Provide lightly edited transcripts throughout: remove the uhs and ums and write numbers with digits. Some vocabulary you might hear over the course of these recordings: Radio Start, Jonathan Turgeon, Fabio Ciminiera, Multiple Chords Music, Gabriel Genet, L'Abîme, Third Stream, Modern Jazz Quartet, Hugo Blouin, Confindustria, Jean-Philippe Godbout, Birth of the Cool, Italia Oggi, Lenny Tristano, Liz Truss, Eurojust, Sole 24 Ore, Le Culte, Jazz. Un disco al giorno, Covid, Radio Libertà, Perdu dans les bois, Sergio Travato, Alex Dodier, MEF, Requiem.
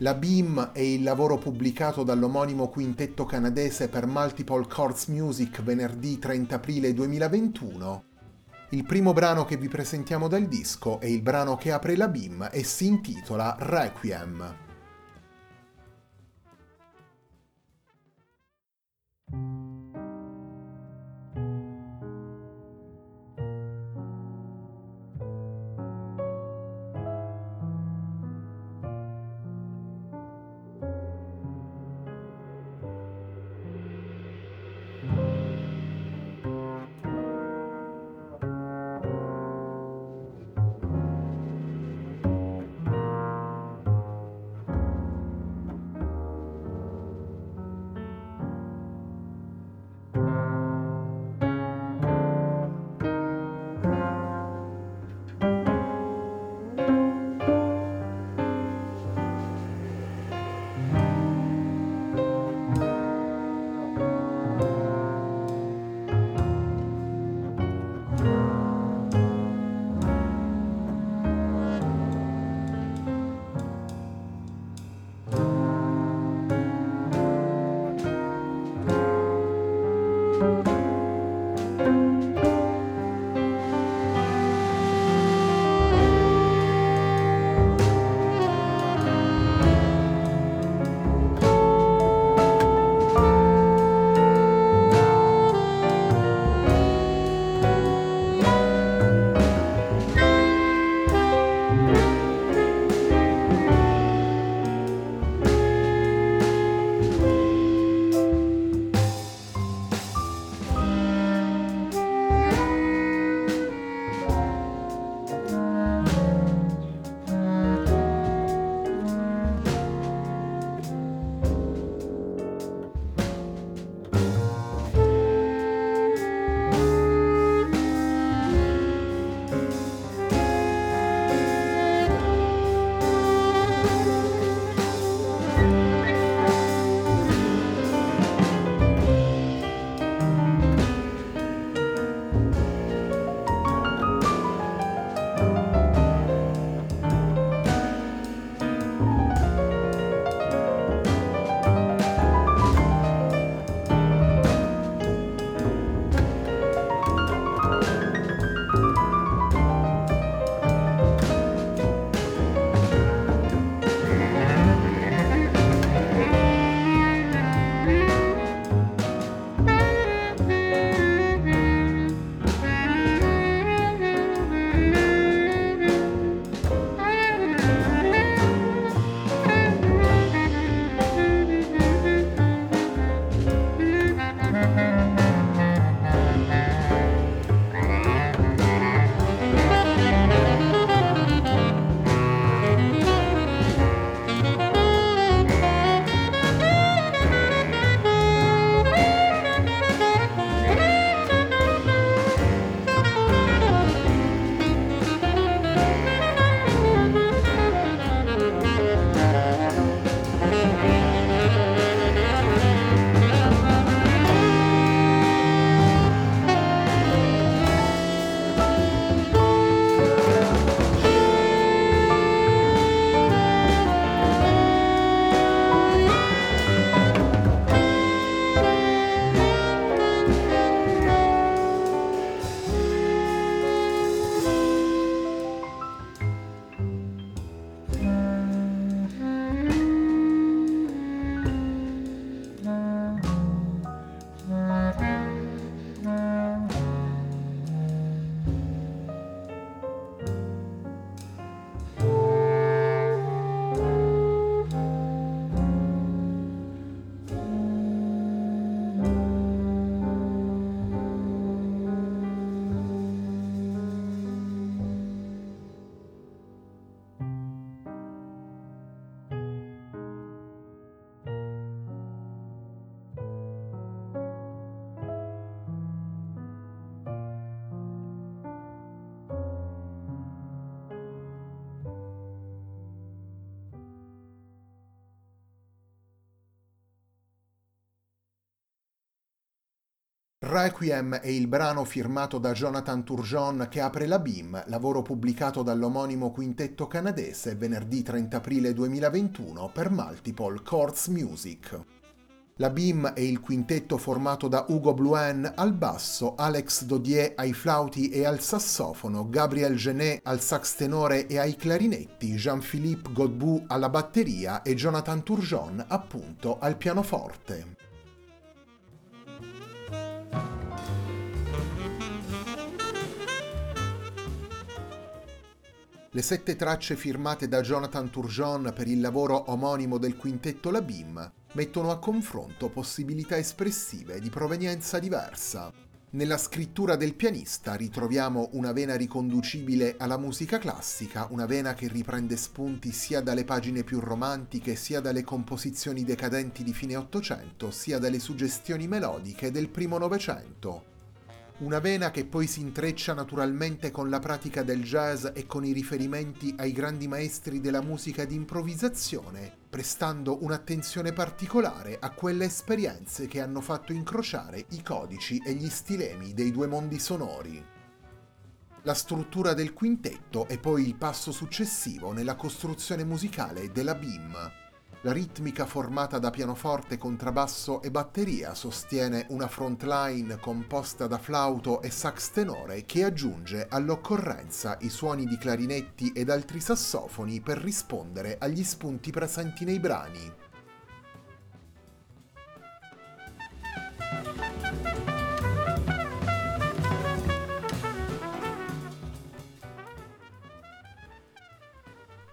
L'Abîme è il lavoro pubblicato dall'omonimo quintetto canadese per Multiple Chords Music venerdì 30 aprile 2021. Il primo brano che vi presentiamo dal disco è il brano che apre l'Abîme e si intitola Requiem. Requiem è il brano firmato da Jonathan Turgeon che apre l'Abîme, lavoro pubblicato dall'omonimo quintetto canadese venerdì 30 aprile 2021 per Multiple Chords Music. L'Abîme è il quintetto formato da Hugo Blouin al basso, Alex Dodier ai flauti e al sassofono, Gabriel Genet al sax tenore e ai clarinetti, Jean-Philippe Godbout alla batteria e Jonathan Turgeon, appunto, al pianoforte. Le 7 tracce firmate da Jonathan Turgeon per il lavoro omonimo del quintetto L'Abîme mettono a confronto possibilità espressive di provenienza diversa. Nella scrittura del pianista ritroviamo una vena riconducibile alla musica classica, una vena che riprende spunti sia dalle pagine più romantiche, sia dalle composizioni decadenti di fine Ottocento, sia dalle suggestioni melodiche del primo Novecento. Una vena che poi si intreccia naturalmente con la pratica del jazz e con i riferimenti ai grandi maestri della musica di improvvisazione, prestando un'attenzione particolare a quelle esperienze che hanno fatto incrociare i codici e gli stilemi dei due mondi sonori. La struttura del quintetto è poi il passo successivo nella costruzione musicale dell'Abîme. La ritmica formata da pianoforte, contrabbasso e batteria sostiene una frontline composta da flauto e sax tenore che aggiunge all'occorrenza i suoni di clarinetti ed altri sassofoni per rispondere agli spunti presenti nei brani.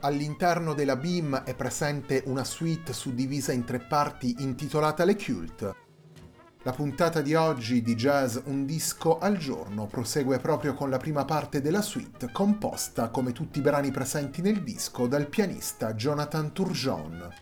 All'interno dell'Abîme è presente una suite suddivisa in 3 parti intitolata Le Culte. La puntata di oggi di Jazz Un Disco al Giorno prosegue proprio con la prima parte della suite, composta, come tutti i brani presenti nel disco, dal pianista Jonathan Turgeon.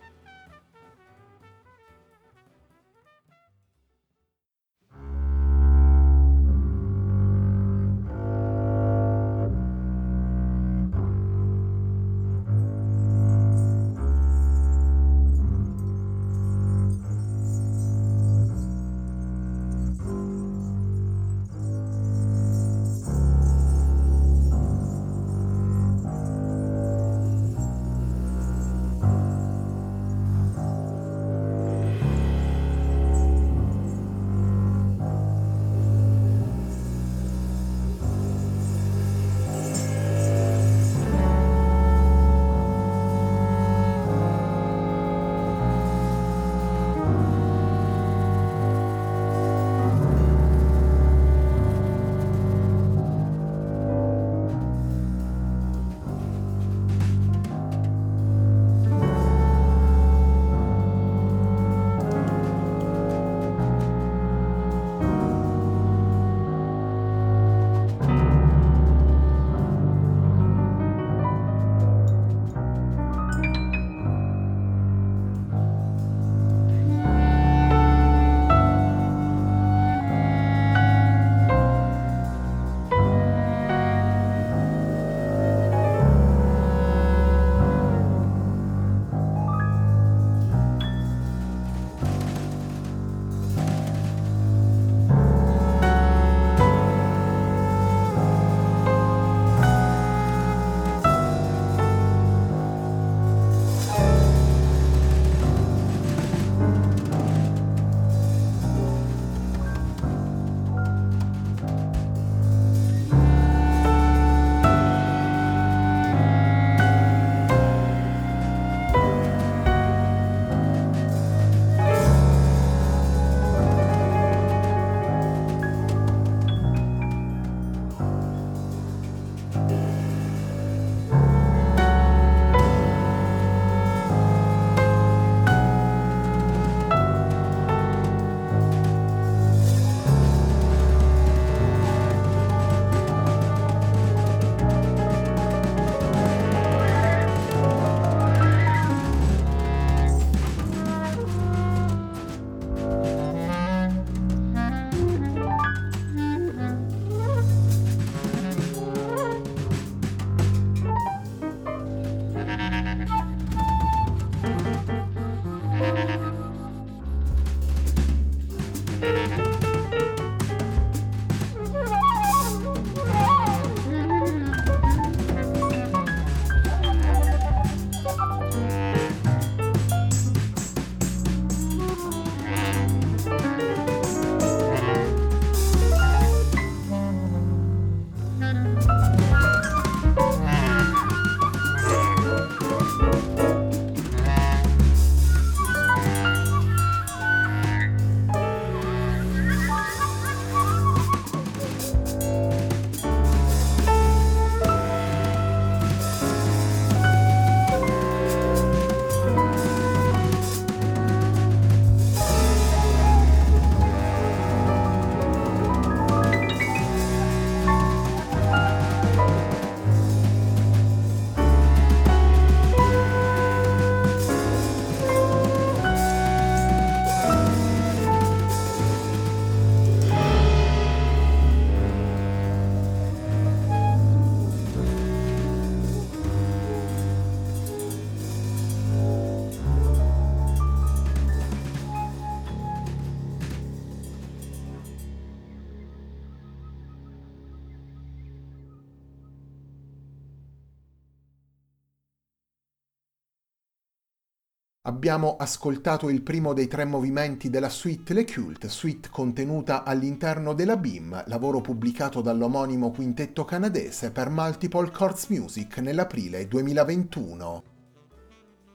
Abbiamo ascoltato il primo dei tre movimenti della suite Le Culte, suite contenuta all'interno dell'Abîme, lavoro pubblicato dall'omonimo quintetto canadese per Multiple Chords Music nell'aprile 2021.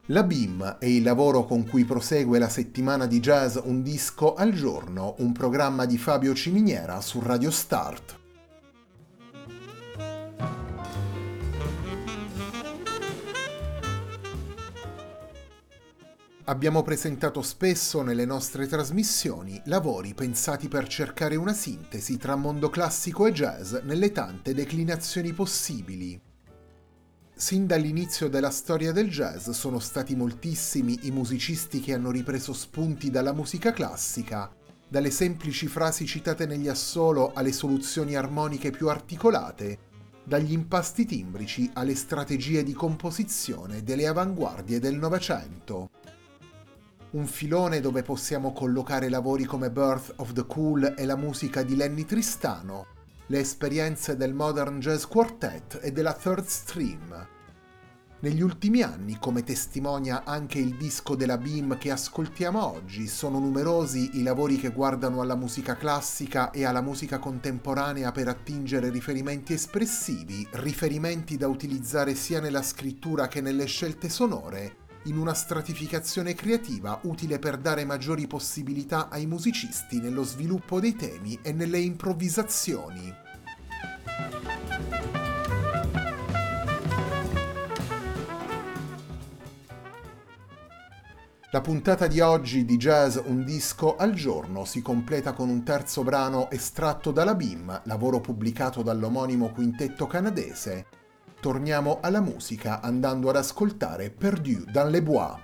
L'Abîme è il lavoro con cui prosegue la settimana di jazz Un disco al giorno, un programma di Fabio Ciminiera su Radio Start. Abbiamo presentato spesso nelle nostre trasmissioni lavori pensati per cercare una sintesi tra mondo classico e jazz nelle tante declinazioni possibili. Sin dall'inizio della storia del jazz sono stati moltissimi i musicisti che hanno ripreso spunti dalla musica classica, dalle semplici frasi citate negli assolo alle soluzioni armoniche più articolate, dagli impasti timbrici alle strategie di composizione delle avanguardie del Novecento. Un filone dove possiamo collocare lavori come Birth of the Cool e la musica di Lenny Tristano, le esperienze del Modern Jazz Quartet e della Third Stream. Negli ultimi anni, come testimonia anche il disco dell'Abîme che ascoltiamo oggi, sono numerosi i lavori che guardano alla musica classica e alla musica contemporanea per attingere riferimenti espressivi, riferimenti da utilizzare sia nella scrittura che nelle scelte sonore, in una stratificazione creativa utile per dare maggiori possibilità ai musicisti nello sviluppo dei temi e nelle improvvisazioni. La puntata di oggi di Jazz Un disco al giorno si completa con un terzo brano estratto dall'Abîme, lavoro pubblicato dall'omonimo quintetto canadese. Torniamo alla musica andando ad ascoltare Perdu dans les bois.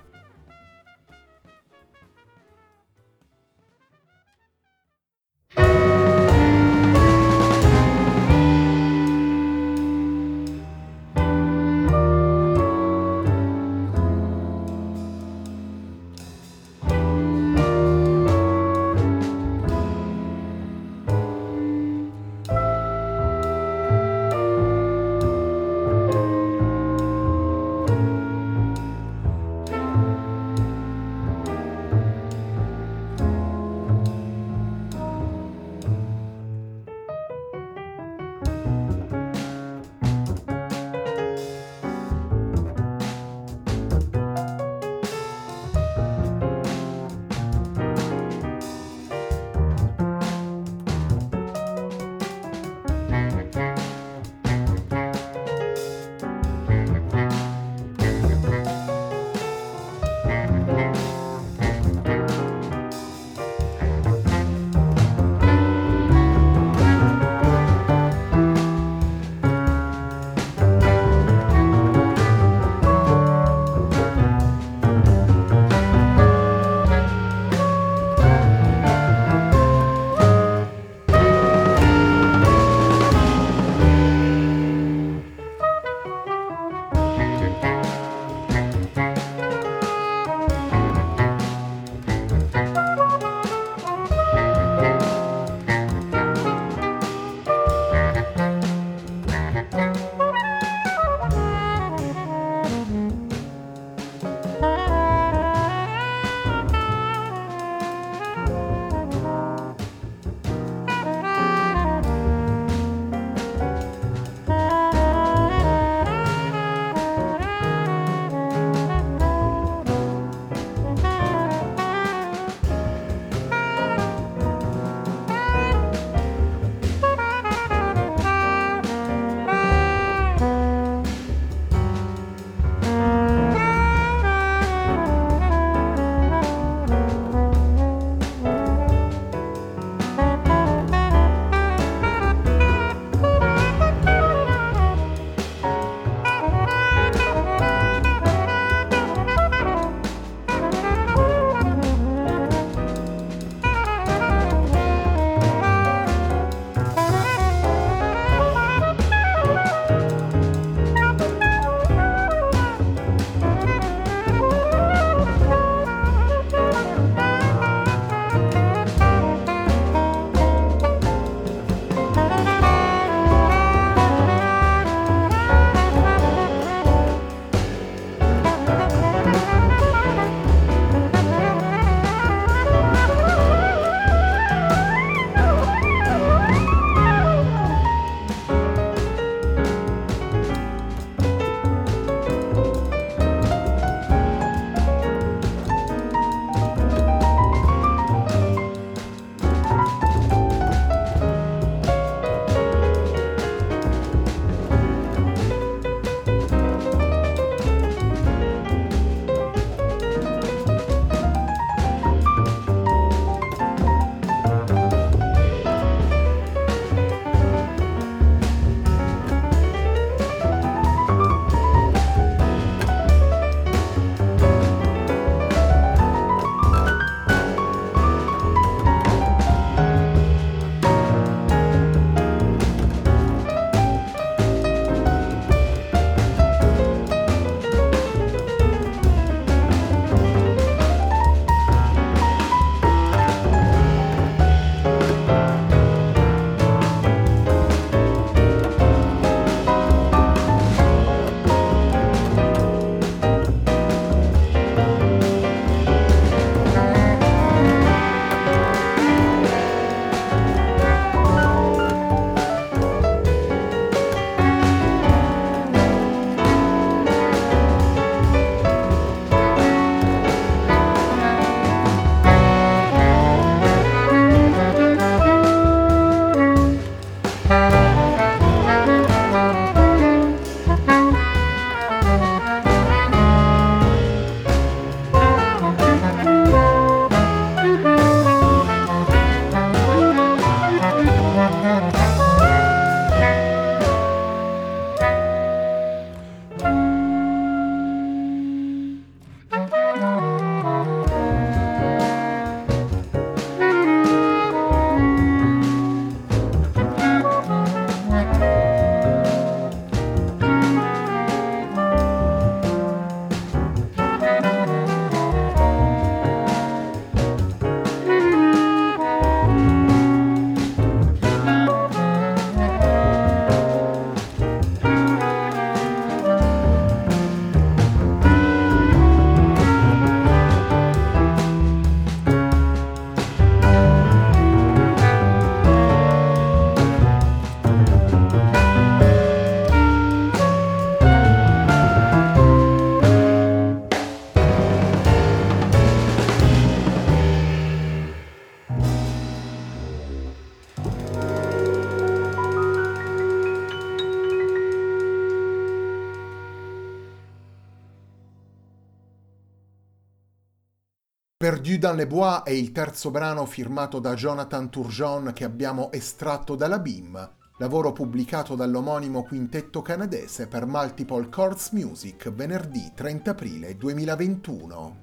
Perdu dans les bois è il terzo brano firmato da Jonathan Turgeon che abbiamo estratto da L'Abîme, lavoro pubblicato dall'omonimo quintetto canadese per Multiple Chords Music venerdì 30 aprile 2021.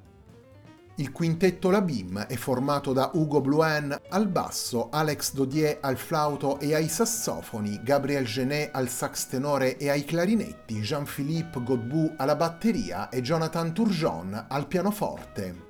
Il quintetto L'Abîme è formato da Hugo Blouin al basso, Alex Dodier al flauto e ai sassofoni, Gabriel Genet al sax tenore e ai clarinetti, Jean-Philippe Godbout alla batteria e Jonathan Turgeon al pianoforte.